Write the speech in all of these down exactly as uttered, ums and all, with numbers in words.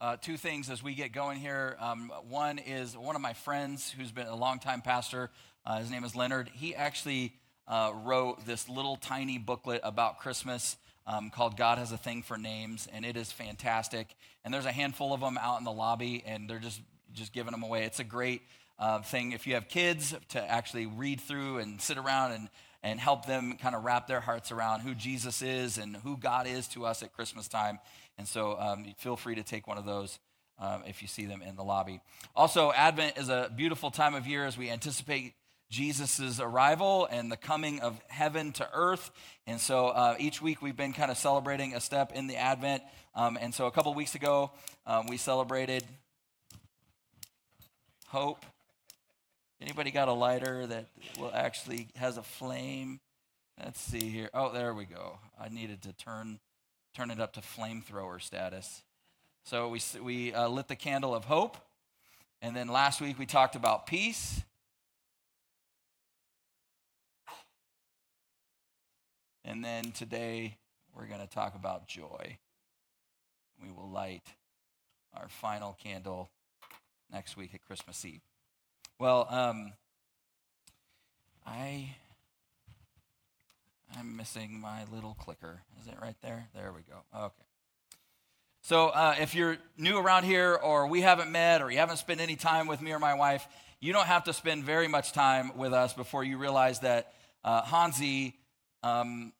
uh, two things as we get going here. Um, one is one of my friends who's been a longtime pastor. Uh, his name is Leonard. He actually uh, wrote this little tiny booklet about Christmas um, called God Has a Thing for Names, and it is fantastic. And there's a handful of them out in the lobby, and they're just, just giving them away. It's a great uh, thing if you have kids to actually read through and sit around and and help them kind of wrap their hearts around who Jesus is and who God is to us at Christmas time. And so um, feel free to take one of those um, if you see them in the lobby. Also, Advent is a beautiful time of year as we anticipate Jesus' arrival and the coming of heaven to earth. And so uh, each week we've been kind of celebrating a step in the Advent. Um, and so a couple weeks ago, um, we celebrated hope. Anybody got a lighter that will actually has a flame? Let's see here. Oh, there we go. I needed to turn turn it up to flamethrower status. So we we uh, lit the candle of hope, and then last week we talked about peace, and then today we're going to talk about joy. We will light our final candle next week at Christmas Eve. Well, um, I, I'm missing my little clicker. Is it right there? There we go. Okay. So uh, if you're new around here, or we haven't met, or you haven't spent any time with me or my wife, you don't have to spend very much time with us before you realize that uh, Hansi, um,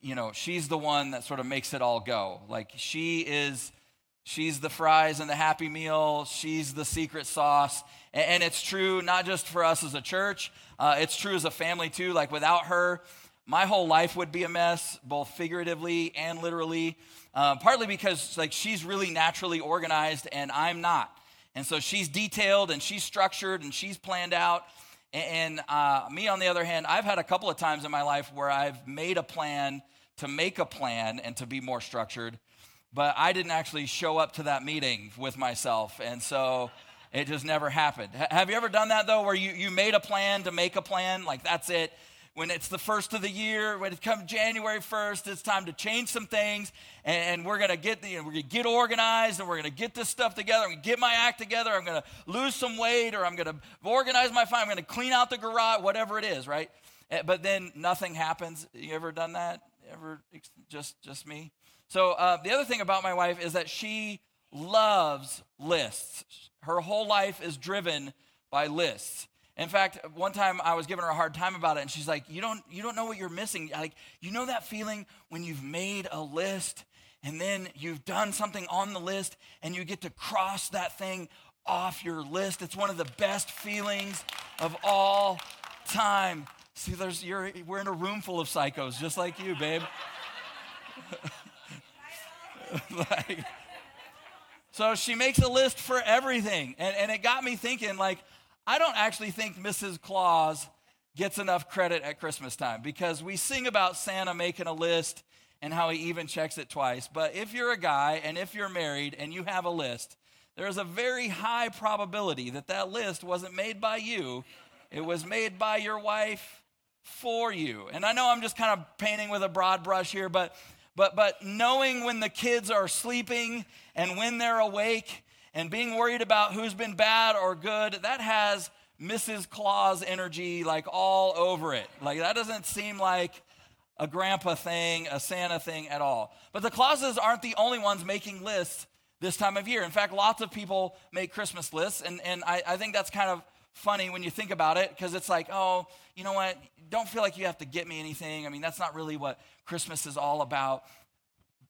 you know, she's the one that sort of makes it all go. Like she is... She's the fries and the Happy Meal. She's the secret sauce. And it's true not just for us as a church. Uh, it's true as a family too. Like without her, my whole life would be a mess, both figuratively and literally. Uh, partly because like she's really naturally organized and I'm not. And so she's detailed and she's structured and she's planned out. And, and uh, me, on the other hand, I've had a couple of times in my life where I've made a plan to make a plan and to be more structured. But I didn't actually show up to that meeting with myself, and so it just never happened. H- have you ever done that, though, where you, you made a plan to make a plan? Like, that's it. When it's the first of the year, when it comes January first, it's time to change some things, and, and we're going to get the, you know, we're going to get organized, and we're going to get this stuff together, I'm going to get my act together, I'm going to lose some weight, or I'm going to organize my file, I'm going to clean out the garage, whatever it is, right? But then nothing happens. You ever done that? Ever? Just, just me? So uh, the other thing about my wife is that she loves lists. Her whole life is driven by lists. In fact, one time I was giving her a hard time about it, and she's like, "You don't, you don't know what you're missing. Like, you know that feeling when you've made a list and then you've done something on the list and you get to cross that thing off your list. It's one of the best feelings of all time." See, there's you're we're in a room full of psychos just like you, babe. Like, so she makes a list for everything, and, and it got me thinking, like, I don't actually think Missus Claus gets enough credit at Christmas time, because we sing about Santa making a list and how he even checks it twice. But if you're a guy and if you're married and you have a list, there's a very high probability that that list wasn't made by you. It was made by your wife for you. And I know I'm just kind of painting with a broad brush here, but But but knowing when the kids are sleeping and when they're awake and being worried about who's been bad or good, that has Missus Claus energy like all over it. Like that doesn't seem like a grandpa thing, a Santa thing at all. But the Clauses aren't the only ones making lists this time of year. In fact, lots of people make Christmas lists, and, and I, I think that's kind of funny when you think about it, because it's like, oh, you know what? Don't feel like you have to get me anything. I mean, that's not really what Christmas is all about.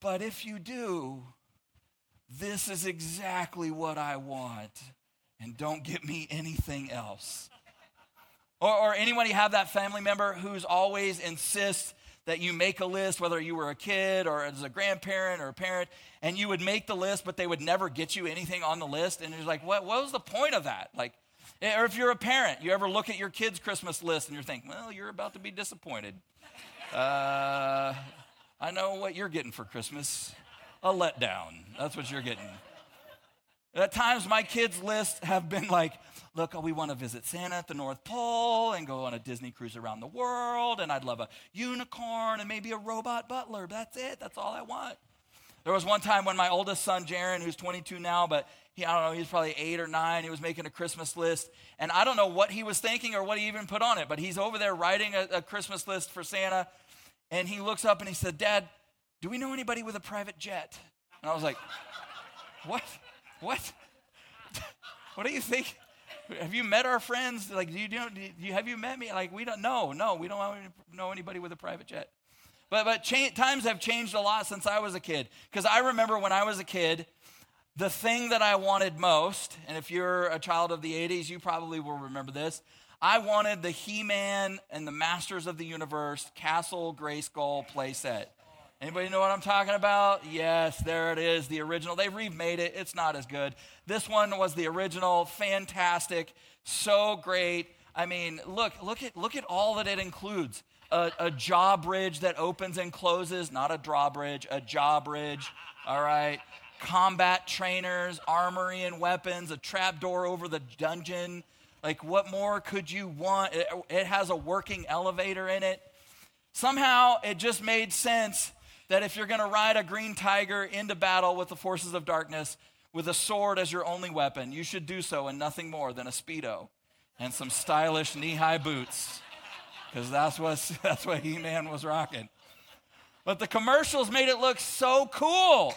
But if you do, this is exactly what I want, and don't get me anything else. Or, or anybody have that family member who's always insists that you make a list, whether you were a kid or as a grandparent or a parent, and you would make the list, but they would never get you anything on the list. And it's like, what, what was the point of that? Like, or if you're a parent, you ever look at your kids' Christmas list and you're thinking, well, you're about to be disappointed. Uh, I know what you're getting for Christmas. A letdown. That's what you're getting. At times, my kids' lists have been like, look, we want to visit Santa at the North Pole and go on a Disney cruise around the world, and I'd love a unicorn and maybe a robot butler. That's it. That's all I want. There was one time when my oldest son, Jaron, who's twenty-two now, but he, I don't know, he was probably eight or nine. He was making a Christmas list, and I don't know what he was thinking or what he even put on it, but he's over there writing a, a Christmas list for Santa, and he looks up and he said, "Dad, do we know anybody with a private jet?" And I was like, what? What? What do you think? Have you met our friends? Like, do you, do you have you met me? Like, we don't know. No, we don't know anybody with a private jet. But but cha- times have changed a lot since I was a kid. Because I remember when I was a kid, the thing that I wanted most, and if you're a child of the eighties, you probably will remember this. I wanted the He-Man and the Masters of the Universe Castle Grayskull playset. Anybody know what I'm talking about? Yes, there it is, the original. They remade it. It's not as good. This one was the original. Fantastic. So great. I mean, look, look at look at all that it includes. A, a jawbridge that opens and closes. Not a drawbridge, a jawbridge. All right. Combat trainers, armory and weapons, a trapdoor over the dungeon. Like, what more could you want? It, it has a working elevator in it. Somehow, it just made sense that if you're going to ride a green tiger into battle with the forces of darkness with a sword as your only weapon, you should do so in nothing more than a Speedo and some stylish knee-high boots, because that's what, that's what He-Man was rocking. But the commercials made it look so cool,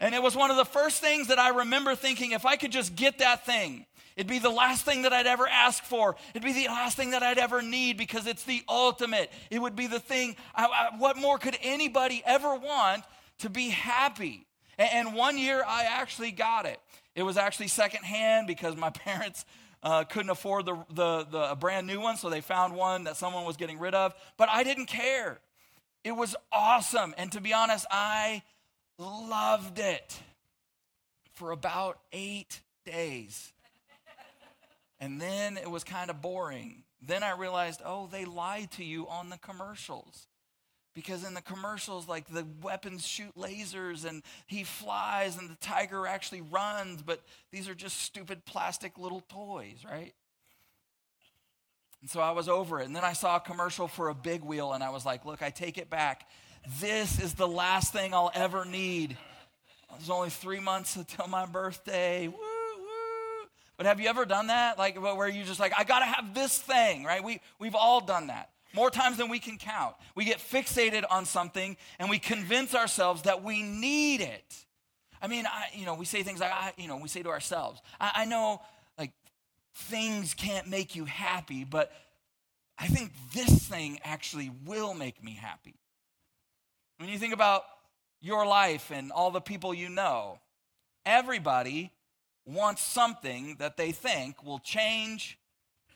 and it was one of the first things that I remember thinking, if I could just get that thing, it'd be the last thing that I'd ever ask for. It'd be the last thing that I'd ever need, because it's the ultimate. It would be the thing. I, I, what more could anybody ever want to be happy? And, and one year I actually got it. It was actually secondhand because my parents uh, couldn't afford the, the, the a brand new one, so they found one that someone was getting rid of. But I didn't care. It was awesome. And to be honest, I loved it for about eight days. And then it was kind of boring. Then I realized, oh, they lied to you on the commercials. Because in the commercials, like, the weapons shoot lasers and he flies and the tiger actually runs, but these are just stupid plastic little toys, right? And so I was over it. And then I saw a commercial for a big wheel and I was like, look, I take it back. This is the last thing I'll ever need. There's only three months until my birthday. Woo! But have you ever done that? Like, where you just like, I gotta have this thing, right? We, we've all done that more times than we can count. We get fixated on something and we convince ourselves that we need it. I mean, I, you know, we say things like, I, you know, we say to ourselves, I, I know like things can't make you happy, but I think this thing actually will make me happy. When you think about your life and all the people you know, everybody wants something that they think will change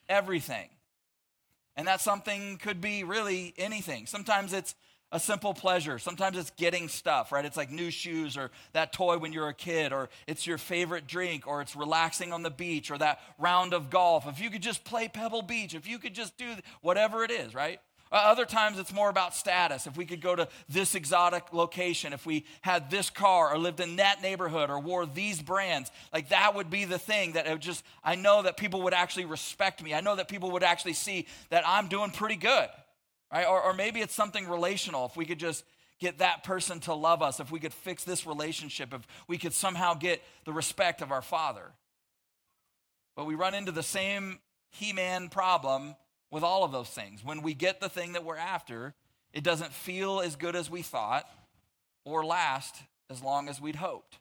everything. And that something could be really anything. Sometimes it's a simple pleasure. Sometimes it's getting stuff, right? It's like new shoes or that toy when you're a kid, or it's your favorite drink, or it's relaxing on the beach, or that round of golf. If you could just play Pebble Beach, if you could just do whatever it is, right? Other times it's more about status. If we could go to this exotic location, if we had this car or lived in that neighborhood or wore these brands, like that would be the thing that it would just, I know that people would actually respect me. I know that people would actually see that I'm doing pretty good, right? Or, or maybe it's something relational. If we could just get that person to love us, if we could fix this relationship, if we could somehow get the respect of our Father. But we run into the same He-Man problem with all of those things. When we get the thing that we're after, it doesn't feel as good as we thought or last as long as we'd hoped.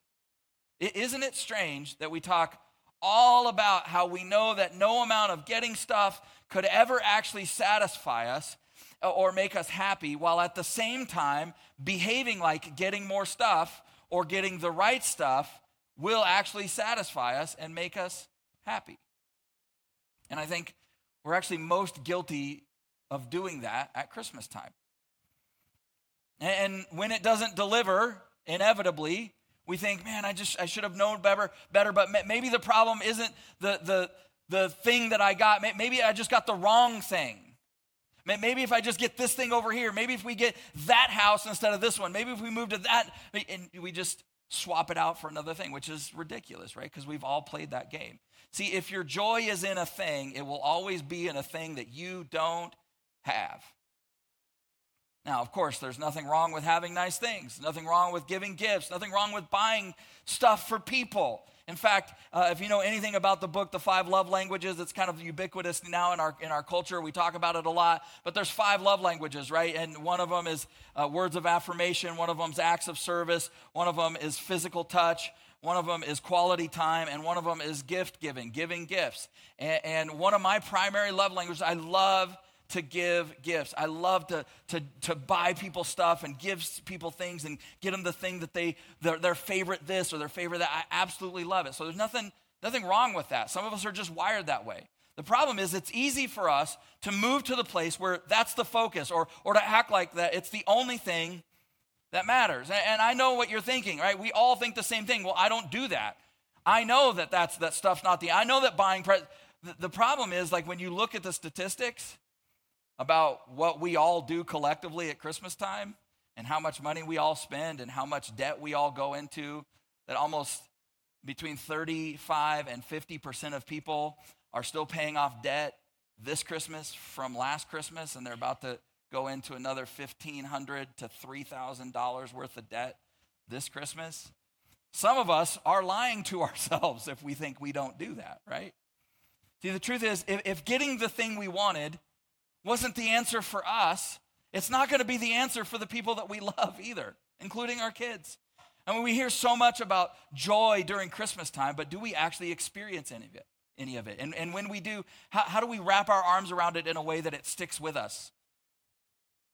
It, isn't it strange that we talk all about how we know that no amount of getting stuff could ever actually satisfy us or make us happy, while at the same time behaving like getting more stuff or getting the right stuff will actually satisfy us and make us happy? And I think we're actually most guilty of doing that at Christmas time. And when it doesn't deliver, inevitably, we think, man, I just I should have known better, better, but maybe the problem isn't the, the, the thing that I got. Maybe I just got the wrong thing. Maybe if I just get this thing over here, maybe if we get that house instead of this one, maybe if we move to that, and we just swap it out for another thing, which is ridiculous, right? Because we've all played that game. See, if your joy is in a thing, it will always be in a thing that you don't have. Now, of course, there's nothing wrong with having nice things, nothing wrong with giving gifts, nothing wrong with buying stuff for people. In fact, uh, if you know anything about the book, The Five Love Languages, it's kind of ubiquitous now in our in our culture. We talk about it a lot, but there's five love languages, right? And one of them is uh, words of affirmation. One of them is acts of service. One of them is physical touch. One of them is quality time, and one of them is gift giving, giving gifts. And, and one of my primary love languages, I love to give gifts. I love to, to to buy people stuff and give people things and get them the thing that they, their, their favorite this or their favorite that. I absolutely love it. So there's nothing, nothing wrong with that. Some of us are just wired that way. The problem is it's easy for us to move to the place where that's the focus or, or to act like that it's the only thing that matters. And, and I know what you're thinking, right? We all think the same thing. Well, I don't do that. I know that that's, that stuff's not the, I know that buying, pre- the, the problem is like when you look at the statistics about what we all do collectively at Christmas time and how much money we all spend and how much debt we all go into, that almost between thirty-five and fifty percent of people are still paying off debt this Christmas from last Christmas, and they're about to go into another fifteen hundred dollars to three thousand dollars worth of debt this Christmas. Some of us are lying to ourselves if we think we don't do that, right? See, the truth is, if, if getting the thing we wanted wasn't the answer for us, it's not going to be the answer for the people that we love either, including our kids. I mean, we hear so much about joy during Christmas time, but do we actually experience any of it? Any of it? And, and when we do, how, how do we wrap our arms around it in a way that it sticks with us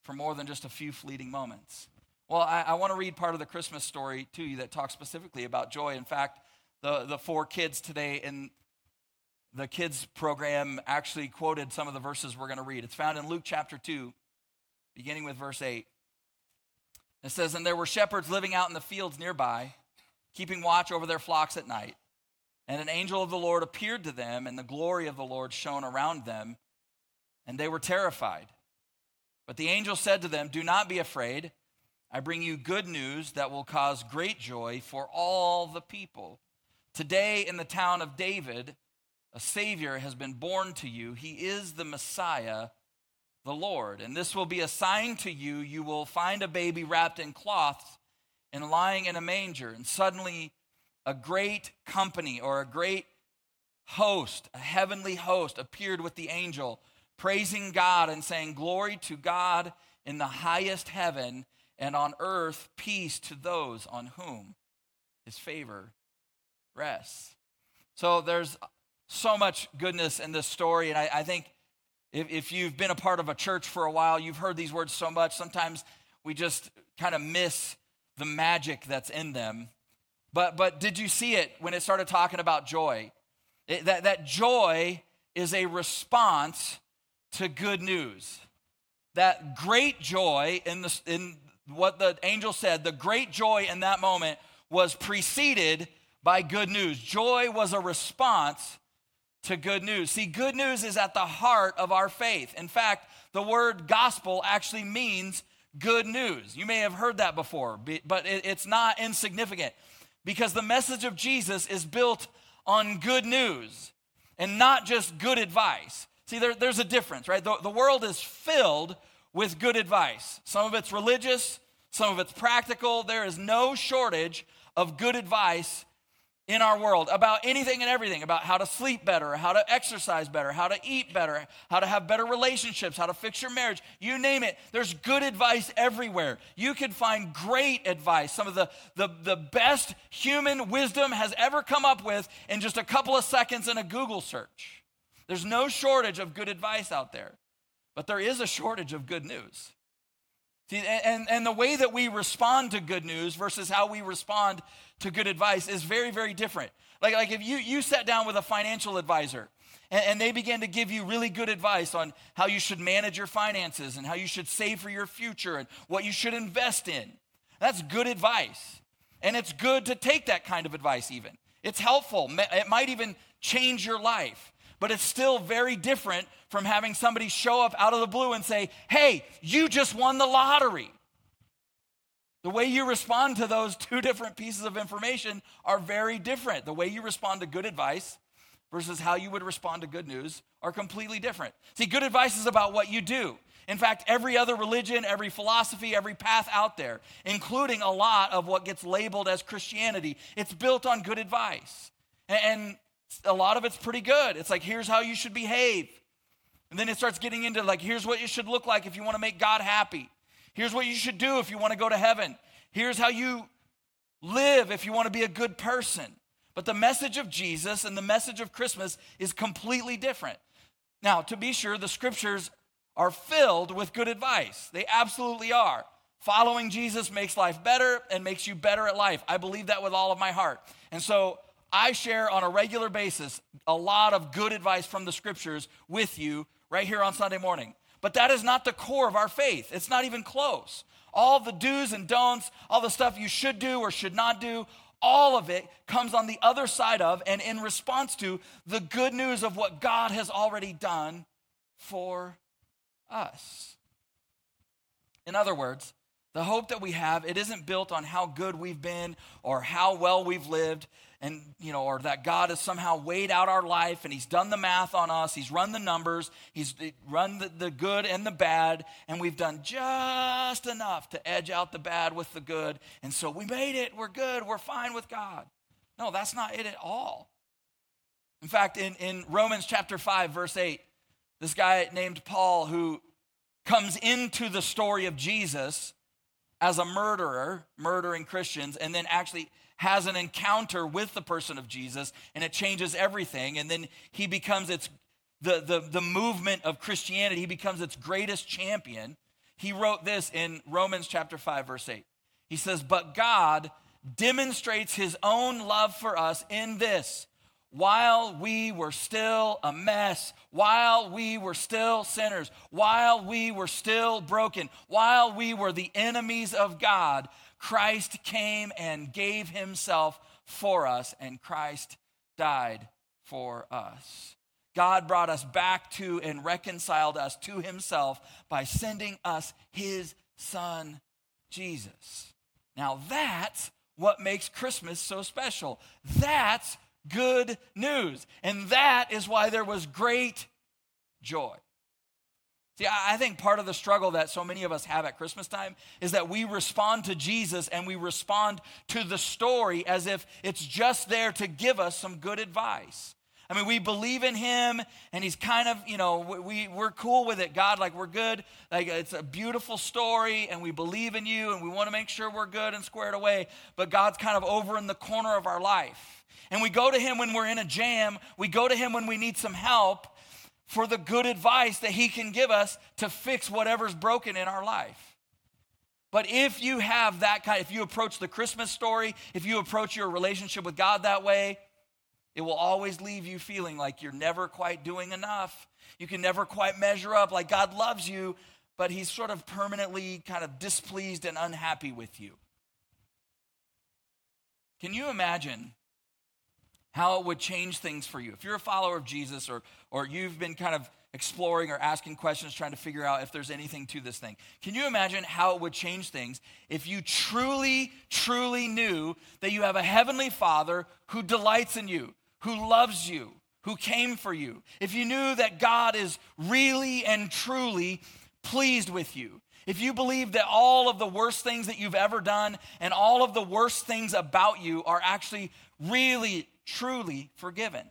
for more than just a few fleeting moments? Well, I, I want to read part of the Christmas story to you that talks specifically about joy. In fact, the, the four kids today in the kids program actually quoted some of the verses we're going to read. It's found in Luke chapter two, beginning with verse eight. It says, "And there were shepherds living out in the fields nearby, keeping watch over their flocks at night. And an angel of the Lord appeared to them, and the glory of the Lord shone around them, and they were terrified. But the angel said to them, 'Do not be afraid. I bring you good news that will cause great joy for all the people. Today in the town of David, a Savior has been born to you. He is the Messiah, the Lord. And this will be a sign to you. You will find a baby wrapped in cloths and lying in a manger.' And suddenly a great company or a great host, a heavenly host, appeared with the angel, praising God and saying, 'Glory to God in the highest heaven, and on earth peace to those on whom his favor rests.'" So there's so much goodness in this story, and I, I think if, if you've been a part of a church for a while, you've heard these words so much. Sometimes we just kind of miss the magic that's in them. But but did you see it when it started talking about joy? It, that, that joy is a response to good news. That great joy in, the, in what the angel said, the great joy in that moment was preceded by good news. Joy was a response to good news. See, good news is at the heart of our faith. In fact, the word gospel actually means good news. You may have heard that before, but it's not insignificant because the message of Jesus is built on good news and not just good advice. See, there, there's a difference, right? The, the world is filled with good advice. Some of it's religious, some of it's practical. There is no shortage of good advice in our world, about anything and everything, about how to sleep better, how to exercise better, how to eat better, how to have better relationships, how to fix your marriage, you name it. There's good advice everywhere. You can find great advice. Some of the, the, the best human wisdom has ever come up with in just a couple of seconds in a Google search. There's no shortage of good advice out there, but there is a shortage of good news. See, and, and the way that we respond to good news versus how we respond to good advice is very, very different. Like, like if you, you sat down with a financial advisor and, and they began to give you really good advice on how you should manage your finances and how you should save for your future and what you should invest in, that's good advice. And it's good to take that kind of advice even. It's helpful. It might even change your life. But it's still very different from having somebody show up out of the blue and say, "Hey, you just won the lottery." The way you respond to those two different pieces of information are very different. The way you respond to good advice versus how you would respond to good news are completely different. See, good advice is about what you do. In fact, every other religion, every philosophy, every path out there, including a lot of what gets labeled as Christianity, it's built on good advice. And a lot of it's pretty good. It's like, here's how you should behave. And then it starts getting into like, here's what you should look like if you want to make God happy. Here's what you should do if you want to go to heaven. Here's how you live if you want to be a good person. But the message of Jesus and the message of Christmas is completely different. Now, to be sure, the scriptures are filled with good advice. They absolutely are. Following Jesus makes life better and makes you better at life. I believe that with all of my heart. And so I share on a regular basis a lot of good advice from the scriptures with you right here on Sunday morning. But that is not the core of our faith. It's not even close. All the do's and don'ts, all the stuff you should do or should not do, all of it comes on the other side of and in response to the good news of what God has already done for us. In other words, the hope that we have, it isn't built on how good we've been or how well we've lived and, you know, or that God has somehow weighed out our life and he's done the math on us, he's run the numbers, he's run the, the good and the bad, and we've done just enough to edge out the bad with the good, and so we made it, we're good, we're fine with God. No, that's not it at all. In fact, in, in Romans chapter five, verse eight, this guy named Paul who comes into the story of Jesus as a murderer, murdering Christians, and then actually has an encounter with the person of Jesus, and it changes everything, and then he becomes its the, the, the movement of Christianity. He becomes its greatest champion. He wrote this in Romans chapter five, verse eight. He says, but God demonstrates his own love for us in this: while we were still a mess, while we were still sinners, while we were still broken, while we were the enemies of God, Christ came and gave himself for us, and Christ died for us. God brought us back to and reconciled us to himself by sending us his son, Jesus. Now that's what makes Christmas so special. That's good news. And that is why there was great joy. See, I think part of the struggle that so many of us have at Christmas time is that we respond to Jesus and we respond to the story as if it's just there to give us some good advice. I mean, we believe in him and he's kind of, you know, we, we're cool with it. God, like, we're good. Like, it's a beautiful story and we believe in you and we want to make sure we're good and squared away. But God's kind of over in the corner of our life. And we go to him when we're in a jam. We go to him when we need some help for the good advice that he can give us to fix whatever's broken in our life. But if you have that kind, if you approach the Christmas story, if you approach your relationship with God that way, it will always leave you feeling like you're never quite doing enough. You can never quite measure up, like God loves you, but he's sort of permanently kind of displeased and unhappy with you. Can you imagine how it would change things for you? If you're a follower of Jesus or or you've been kind of exploring or asking questions, trying to figure out if there's anything to this thing, can you imagine how it would change things if you truly, truly knew that you have a heavenly Father who delights in you, who loves you, who came for you? If you knew that God is really and truly pleased with you, if you believe that all of the worst things that you've ever done and all of the worst things about you are actually really truly forgiven,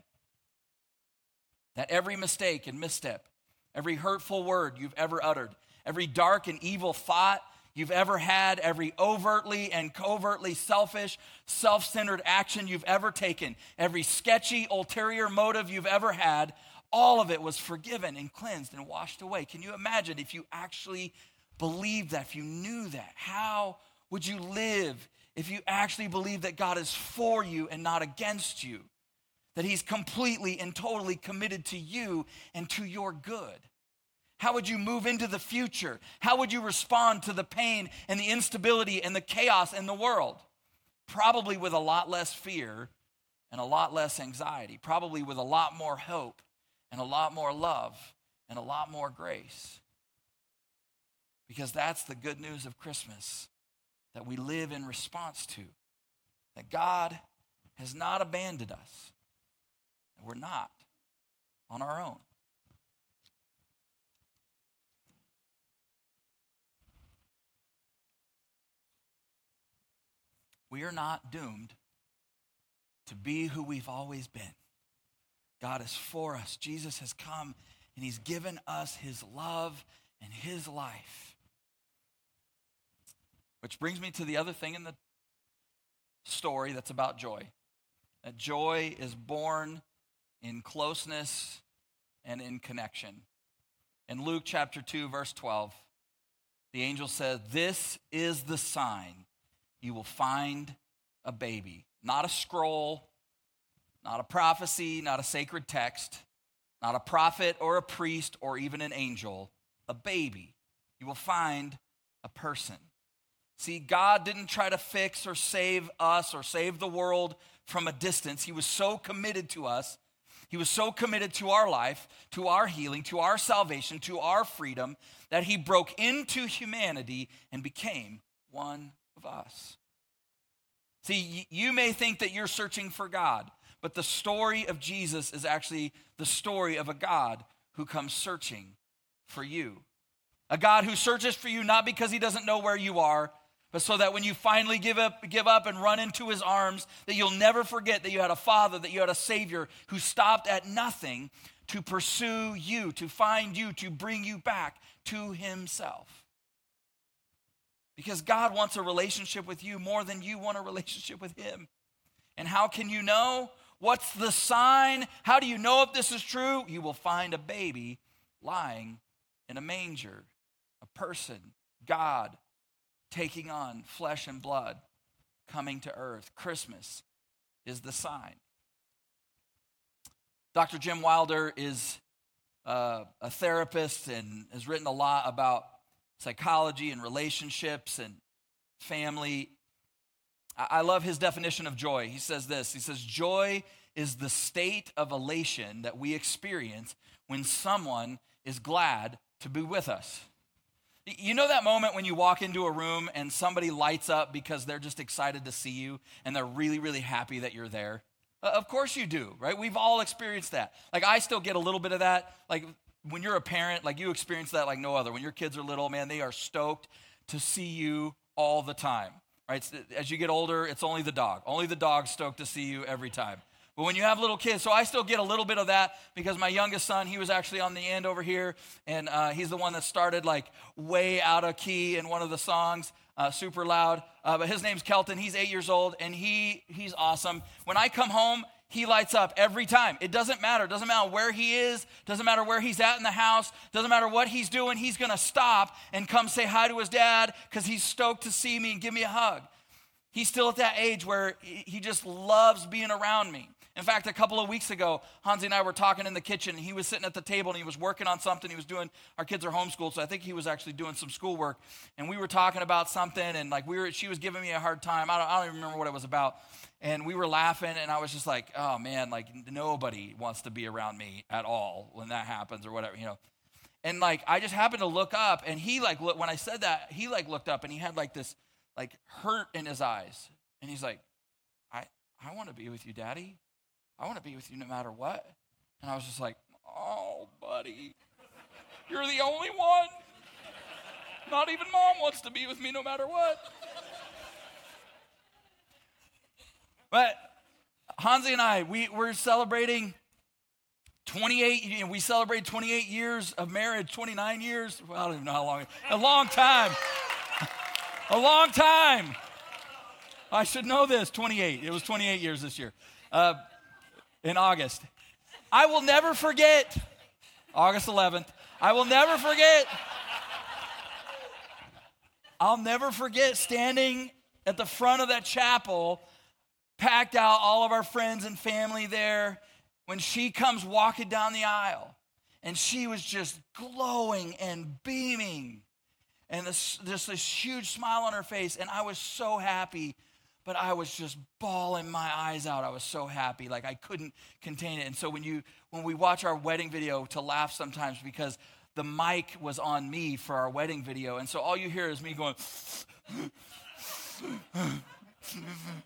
that every mistake and misstep, every hurtful word you've ever uttered, every dark and evil thought you've ever had, every overtly and covertly selfish, self-centered action you've ever taken, every sketchy ulterior motive you've ever had, all of it was forgiven and cleansed and washed away. Can you imagine if you actually believed that, if you knew that? How would you live if you actually believe that God is for you and not against you, that he's completely and totally committed to you and to your good? How would you move into the future? How would you respond to the pain and the instability and the chaos in the world? Probably with a lot less fear and a lot less anxiety, probably with a lot more hope and a lot more love and a lot more grace. Because that's the good news of Christmas, that we live in response to, that God has not abandoned us, and we're not on our own. We are not doomed to be who we've always been. God is for us. Jesus has come and he's given us his love and his life. Which brings me to the other thing in the story that's about joy. That joy is born in closeness and in connection. In Luke chapter two, verse twelve, the angel says, "This is the sign. You will find a baby." Not a scroll, not a prophecy, not a sacred text, not a prophet or a priest or even an angel. A baby. You will find a person. See, God didn't try to fix or save us or save the world from a distance. He was so committed to us. He was so committed to our life, to our healing, to our salvation, to our freedom, that he broke into humanity and became one of us. See, you may think that you're searching for God, but the story of Jesus is actually the story of a God who comes searching for you. A God who searches for you not because he doesn't know where you are, but so that when you finally give up, give up and run into his arms, that you'll never forget that you had a father, that you had a savior who stopped at nothing to pursue you, to find you, to bring you back to himself. Because God wants a relationship with you more than you want a relationship with him. And how can you know? What's the sign? How do you know if this is true? You will find a baby lying in a manger, a person, God, taking on flesh and blood, coming to earth. Christmas is the sign. Doctor Jim Wilder is uh, a therapist and has written a lot about psychology and relationships and family. I-, I love his definition of joy. He says this, he says, "Joy is the state of elation that we experience when someone is glad to be with us." You know that moment when you walk into a room and somebody lights up because they're just excited to see you and they're really, really happy that you're there? Of course you do, right? We've all experienced that. Like, I still get a little bit of that. Like, when you're a parent, like, you experience that like no other. When your kids are little, man, they are stoked to see you all the time, right? As you get older, it's only the dog. Only the dog's stoked to see you every time. But when you have little kids, so I still get a little bit of that because my youngest son, he was actually on the end over here, and uh, he's the one that started like way out of key in one of the songs, uh, super loud. Uh, but his name's Kelton. He's eight years old, and he he's awesome. When I come home, he lights up every time. It doesn't matter. It doesn't matter where he is. Doesn't matter where he's at in the house. Doesn't matter what he's doing. He's going to stop and come say hi to his dad because he's stoked to see me and give me a hug. He's still at that age where he just loves being around me. In fact, a couple of weeks ago, Hansi and I were talking in the kitchen, and he was sitting at the table, and he was working on something. He was doing, our kids are homeschooled, so I think he was actually doing some schoolwork. And we were talking about something, and like we were, she was giving me a hard time. I don't, I don't even remember what it was about. And we were laughing, and I was just like, oh, man, like nobody wants to be around me at all when that happens or whatever, you know. And like I just happened to look up, and he like, when I said that, he like looked up, and he had like this like hurt in his eyes. And he's like, I, I want to be with you, Daddy. I want to be with you no matter what. And I was just like, oh, buddy, you're the only one. Not even mom wants to be with me no matter what. But Hansi and I, we, we're celebrating twenty-eight, you know, we celebrate twenty-eight years of marriage, twenty-nine years. Well, I don't even know how long. A long time. A long time. I should know this, twenty-eight. It was twenty-eight years this year. Uh, In August. I will never forget, August eleventh, I will never forget, I'll never forget standing at the front of that chapel, packed out, all of our friends and family there, when she comes walking down the aisle, and she was just glowing and beaming, and this, just this huge smile on her face, and I was so happy. But I was just bawling my eyes out. I was so happy. Like, I couldn't contain it. And so when you when we watch our wedding video, to laugh sometimes because the mic was on me for our wedding video. And so all you hear is me going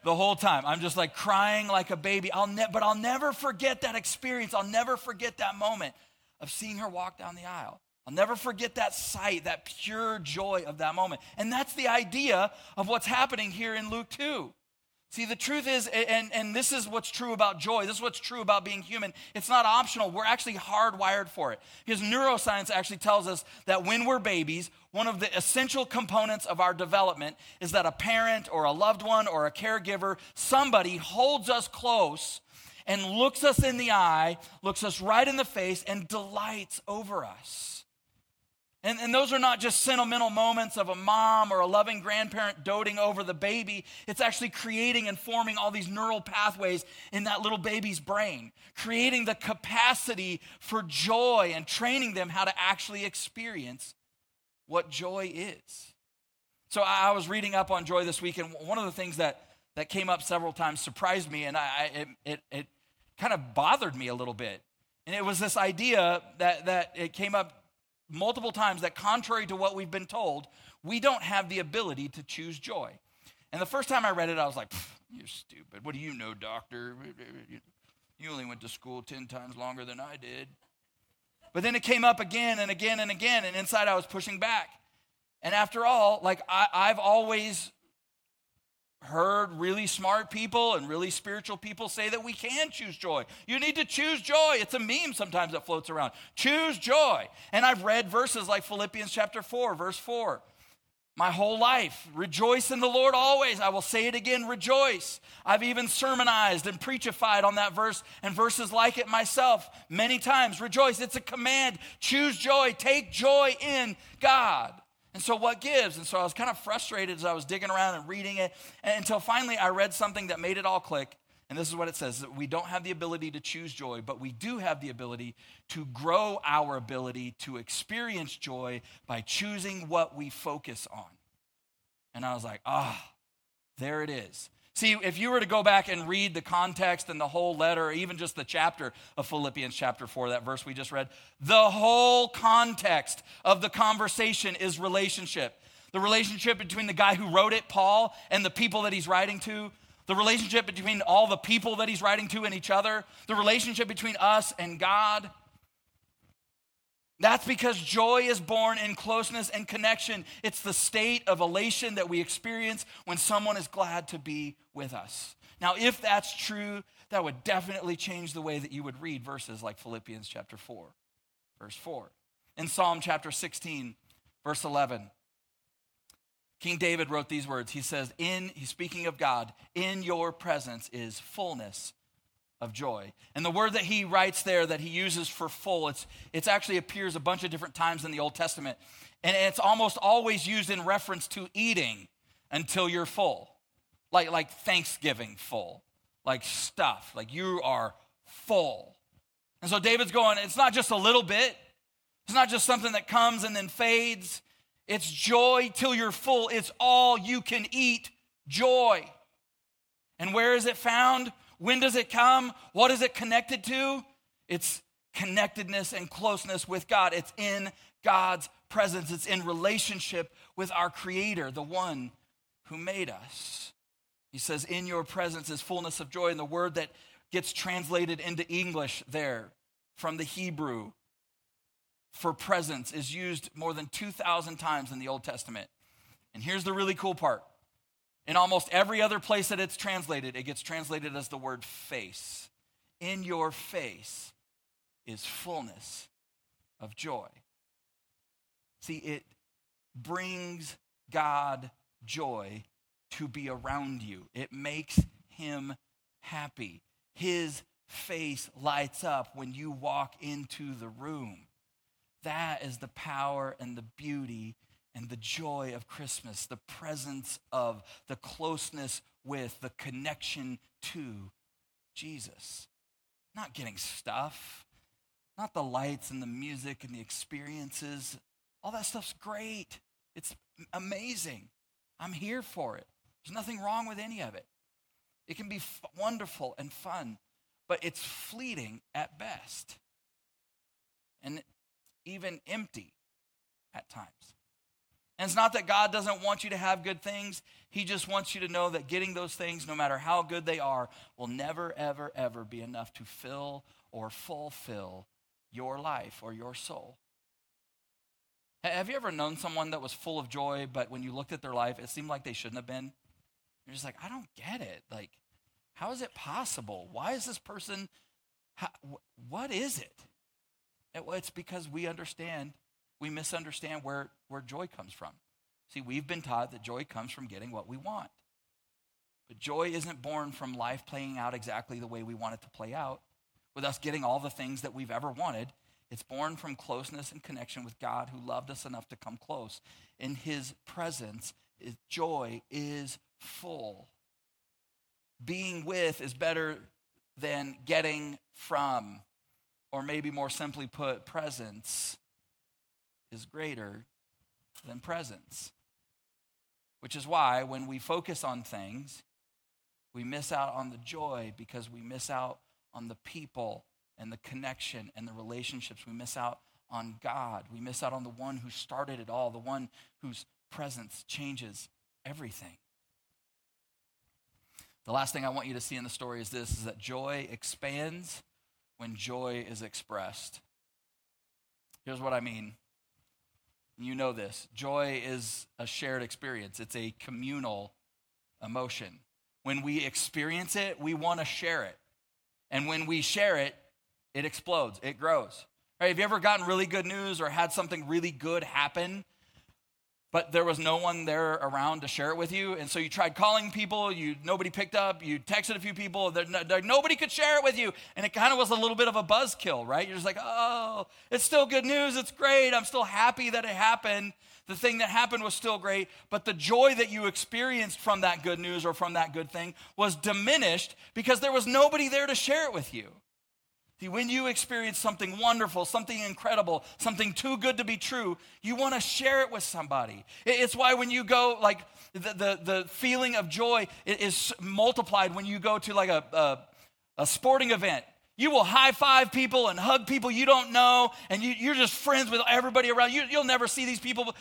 the whole time. I'm just like crying like a baby. I'll ne- But I'll never forget that experience. I'll never forget that moment of seeing her walk down the aisle. I'll never forget that sight, that pure joy of that moment. And that's the idea of what's happening here in Luke two. See, the truth is, and, and this is what's true about joy. This is what's true about being human. It's not optional. We're actually hardwired for it. Because neuroscience actually tells us that when we're babies, one of the essential components of our development is that a parent or a loved one or a caregiver, somebody holds us close and looks us in the eye, looks us right in the face, and delights over us. And, and those are not just sentimental moments of a mom or a loving grandparent doting over the baby. It's actually creating and forming all these neural pathways in that little baby's brain, creating the capacity for joy and training them how to actually experience what joy is. So I, I was reading up on joy this week, and one of the things that, that came up several times surprised me, and I, it, it, it kind of bothered me a little bit. And it was this idea that, that it came up multiple times, that contrary to what we've been told, we don't have the ability to choose joy. And the first time I read it, I was like, you're stupid. What do you know, doctor? You only went to school ten times longer than I did. But then it came up again and again and again, and inside I was pushing back. And after all, like I, I've always heard really smart people and really spiritual people say that we can choose joy. You need to choose joy. It's a meme sometimes that floats around. Choose joy. And I've read verses like Philippians chapter four, verse four. My whole life, rejoice in the Lord always. I will say it again, rejoice. I've even sermonized and preachified on that verse and verses like it myself many times. Rejoice. It's a command. Choose joy. Take joy in God. And so what gives? And so I was kind of frustrated as I was digging around and reading it, and until finally I read something that made it all click. And this is what it says, that we don't have the ability to choose joy, but we do have the ability to grow our ability to experience joy by choosing what we focus on. And I was like, ah, there it is. See, if you were to go back and read the context and the whole letter, or even just the chapter of Philippians chapter four, that verse we just read, the whole context of the conversation is relationship. The relationship between the guy who wrote it, Paul, and the people that he's writing to. The relationship between all the people that he's writing to and each other. The relationship between us and God. That's because joy is born in closeness and connection. It's the state of elation that we experience when someone is glad to be with us. Now, if that's true, that would definitely change the way that you would read verses like Philippians chapter four, verse four. In Psalm chapter sixteen, verse eleven, King David wrote these words. He says, in, he's speaking of God, in your presence is fullness of joy. And the word that he writes there that he uses for full, it's it's actually appears a bunch of different times in the Old Testament. And it's almost always used in reference to eating until you're full. Like, like Thanksgiving full, like stuff, like you are full. And so David's going, it's not just a little bit. It's not just something that comes and then fades. It's joy till you're full. It's all you can eat, joy. And where is it found? When does it come? What is it connected to? It's connectedness and closeness with God. It's in God's presence. It's in relationship with our Creator, the one who made us. He says, in your presence is fullness of joy. And the word that gets translated into English there from the Hebrew for presence is used more than two thousand times in the Old Testament. And here's the really cool part. In almost every other place that it's translated, it gets translated as the word face. In your face is fullness of joy. See, it brings God joy to be around you. It makes him happy. His face lights up when you walk into the room. That is the power and the beauty and the joy of Christmas, the presence of, the closeness with, the connection to Jesus. Not getting stuff, not the lights and the music and the experiences. All that stuff's great. It's amazing. I'm here for it. There's nothing wrong with any of it. It can be f- wonderful and fun, but it's fleeting at best and even empty at times. And it's not that God doesn't want you to have good things. He just wants you to know that getting those things, no matter how good they are, will never, ever, ever be enough to fill or fulfill your life or your soul. Have you ever known someone that was full of joy, but when you looked at their life, it seemed like they shouldn't have been? You're just like, I don't get it. Like, how is it possible? Why is this person, how, wh- what is it? it? It's because we understand, we misunderstand where, where joy comes from. See, we've been taught that joy comes from getting what we want. But joy isn't born from life playing out exactly the way we want it to play out, with us getting all the things that we've ever wanted. It's born from closeness and connection with God, who loved us enough to come close. In his presence, joy is full. Being with is better than getting from, or maybe more simply put, presence is greater than presence. Which is why when we focus on things, we miss out on the joy, because we miss out on the people and the connection and the relationships. We miss out on God. We miss out on the one who started it all, the one whose presence changes everything. The last thing I want you to see in the story is this, is that joy expands when joy is expressed. Here's what I mean. You know this. Joy is a shared experience. It's a communal emotion. When we experience it, we want to share it. And when we share it, it explodes. It grows. Right? Have you ever gotten really good news or had something really good happen, but there was no one there around to share it with you? And so you tried calling people. You nobody picked up. You texted a few people. There, there, nobody could share it with you. And it kind of was a little bit of a buzzkill, right? You're just like, oh, it's still good news. It's great. I'm still happy that it happened. The thing that happened was still great. But the joy that you experienced from that good news or from that good thing was diminished because there was nobody there to share it with you. See, when you experience something wonderful, something incredible, something too good to be true, you want to share it with somebody. It's why when you go, like, the the, the feeling of joy is multiplied when you go to, like, a, a, a sporting event. You will high-five people and hug people you don't know, and you, you're just friends with everybody around. You, you'll never see these people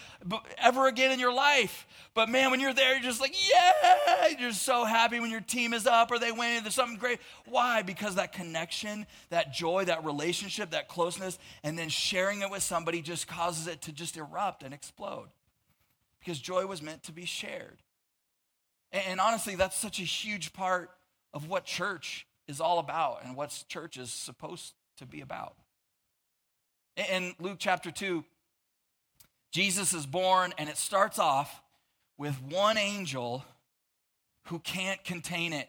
ever again in your life. But, man, when you're there, you're just like, yeah! You're so happy when your team is up or they win. There's something great. Why? Because that connection, that joy, that relationship, that closeness, and then sharing it with somebody just causes it to just erupt and explode. Because joy was meant to be shared. And, and honestly, that's such a huge part of what church is all about and what church is supposed to be about. In Luke chapter two, Jesus is born, and it starts off with one angel who can't contain it.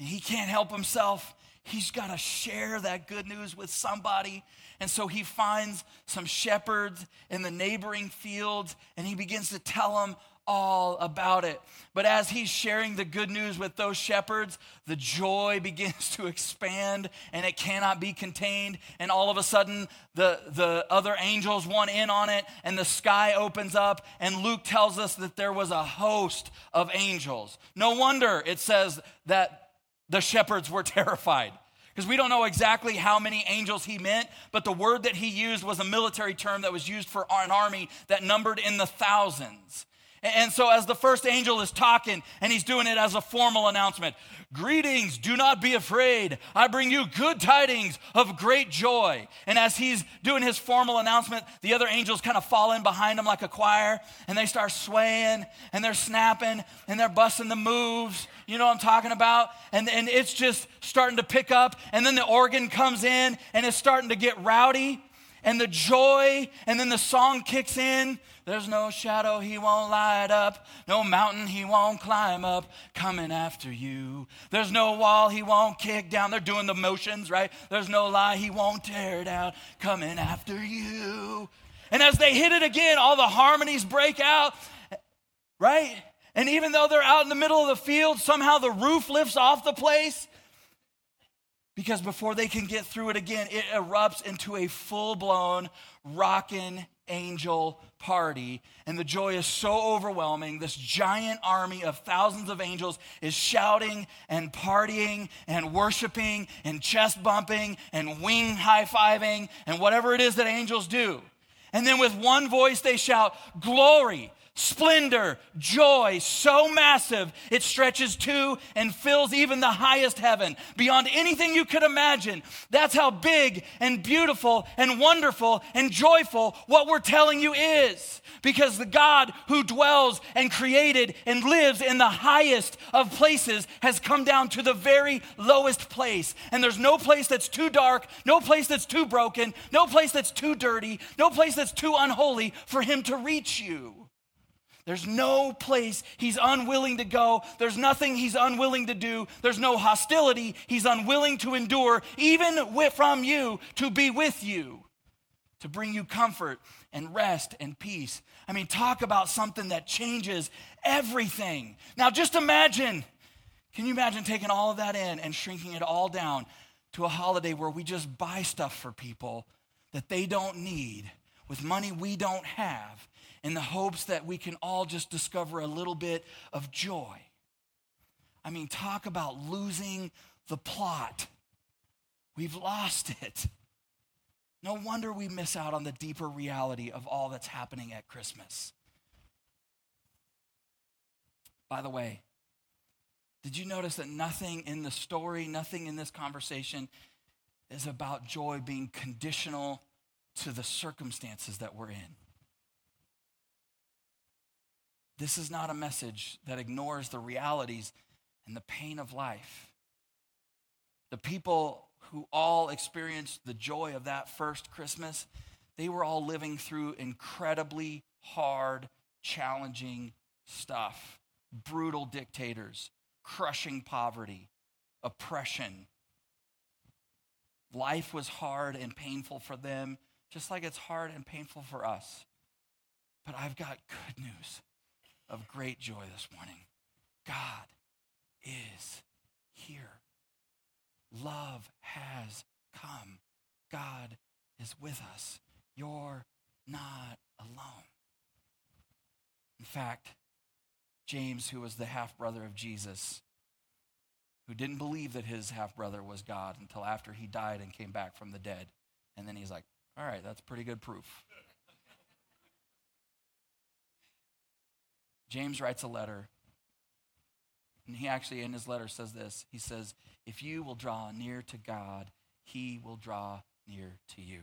And he can't help himself. He's got to share that good news with somebody. And so he finds some shepherds in the neighboring fields, and he begins to tell them all about it. But as he's sharing the good news with those shepherds, the joy begins to expand and it cannot be contained. And all of a sudden, the, the other angels want in on it, and the sky opens up, and Luke tells us that there was a host of angels. No wonder it says that the shepherds were terrified, because we don't know exactly how many angels he meant, but the word that he used was a military term that was used for an army that numbered in the thousands. And so as the first angel is talking, and he's doing it as a formal announcement, greetings, do not be afraid. I bring you good tidings of great joy. And as he's doing his formal announcement, the other angels kind of fall in behind him like a choir, and they start swaying, and they're snapping, and they're busting the moves. You know what I'm talking about? And, and it's just starting to pick up, and then the organ comes in, and it's starting to get rowdy. And the joy, and then the song kicks in. There's no shadow he won't light up, no mountain he won't climb up, coming after you. There's no wall he won't kick down. They're doing the motions, right? There's no lie he won't tear down, coming after you. And as they hit it again, all the harmonies break out, right? And even though they're out in the middle of the field, somehow the roof lifts off the place. Because before they can get through it again, it erupts into a full-blown rockin' angel party. And the joy is so overwhelming. This giant army of thousands of angels is shouting and partying and worshiping and chest bumping and wing high-fiving and whatever it is that angels do. And then with one voice they shout, glory splendor, joy, so massive, it stretches to and fills even the highest heaven, beyond anything you could imagine. That's how big and beautiful and wonderful and joyful what we're telling you is, because the God who dwells and created and lives in the highest of places has come down to the very lowest place, and there's no place that's too dark, no place that's too broken, no place that's too dirty, no place that's too unholy for him to reach you. There's no place he's unwilling to go. There's nothing he's unwilling to do. There's no hostility he's unwilling to endure, even with, from you, to be with you, to bring you comfort and rest and peace. I mean, talk about something that changes everything. Now, just imagine, can you imagine taking all of that in and shrinking it all down to a holiday where we just buy stuff for people that they don't need with money we don't have, in the hopes that we can all just discover a little bit of joy. I mean, talk about losing the plot. We've lost it. No wonder we miss out on the deeper reality of all that's happening at Christmas. By the way, did you notice that nothing in the story, nothing in this conversation is about joy being conditional to the circumstances that we're in? This is not a message that ignores the realities and the pain of life. The people who all experienced the joy of that first Christmas, they were all living through incredibly hard, challenging stuff. Brutal dictators, crushing poverty, oppression. Life was hard and painful for them, just like it's hard and painful for us. But I've got good news of great joy this morning. God is here. Love has come. God is with us. You're not alone. In fact, James, who was the half-brother of Jesus, who didn't believe that his half-brother was God until after he died and came back from the dead, and then he's like, all right, that's pretty good proof. James writes a letter, and he actually in his letter says this. He says, if you will draw near to God, he will draw near to you.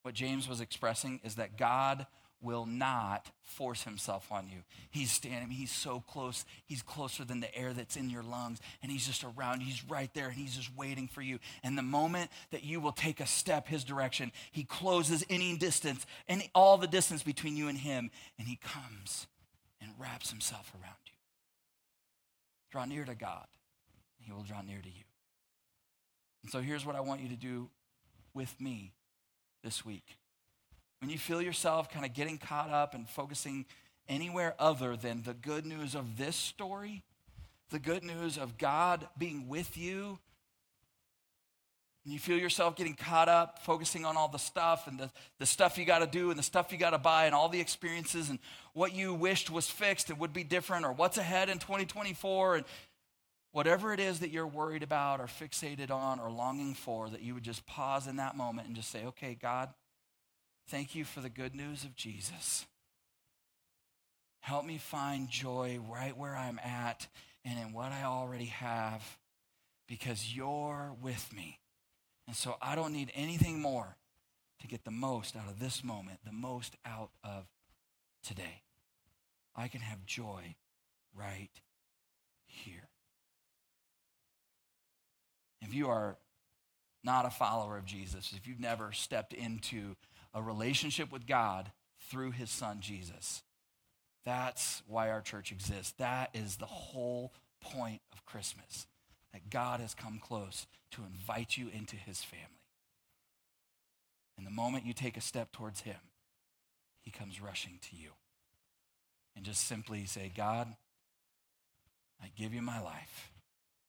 What James was expressing is that God will not force himself on you. He's standing, he's so close, he's closer than the air that's in your lungs, and he's just around, he's right there, and he's just waiting for you. And the moment that you will take a step his direction, he closes any distance, and all the distance between you and him, and he comes and wraps himself around you. Draw near to God, and he will draw near to you. And so here's what I want you to do with me this week. When you feel yourself kind of getting caught up and focusing anywhere other than the good news of this story, the good news of God being with you, and you feel yourself getting caught up, focusing on all the stuff and the, the stuff you got to do and the stuff you got to buy and all the experiences and what you wished was fixed and would be different or what's ahead in twenty twenty-four and whatever it is that you're worried about or fixated on or longing for, that you would just pause in that moment and just say, okay, God, thank you for the good news of Jesus. Help me find joy right where I'm at and in what I already have, because you're with me. And so I don't need anything more to get the most out of this moment, the most out of today. I can have joy right here. If you are not a follower of Jesus, if you've never stepped into a relationship with God through his son Jesus, that's why our church exists. That is the whole point of Christmas, that God has come close to invite you into his family. And the moment you take a step towards him, he comes rushing to you. And just simply say, God, I give you my life.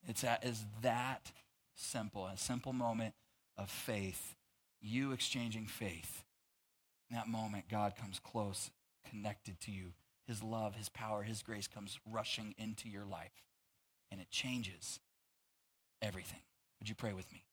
It's that, it's that simple, a simple moment of faith, you exchanging faith. In that moment, God comes close, connected to you. His love, his power, his grace comes rushing into your life, and it changes everything. Would you pray with me?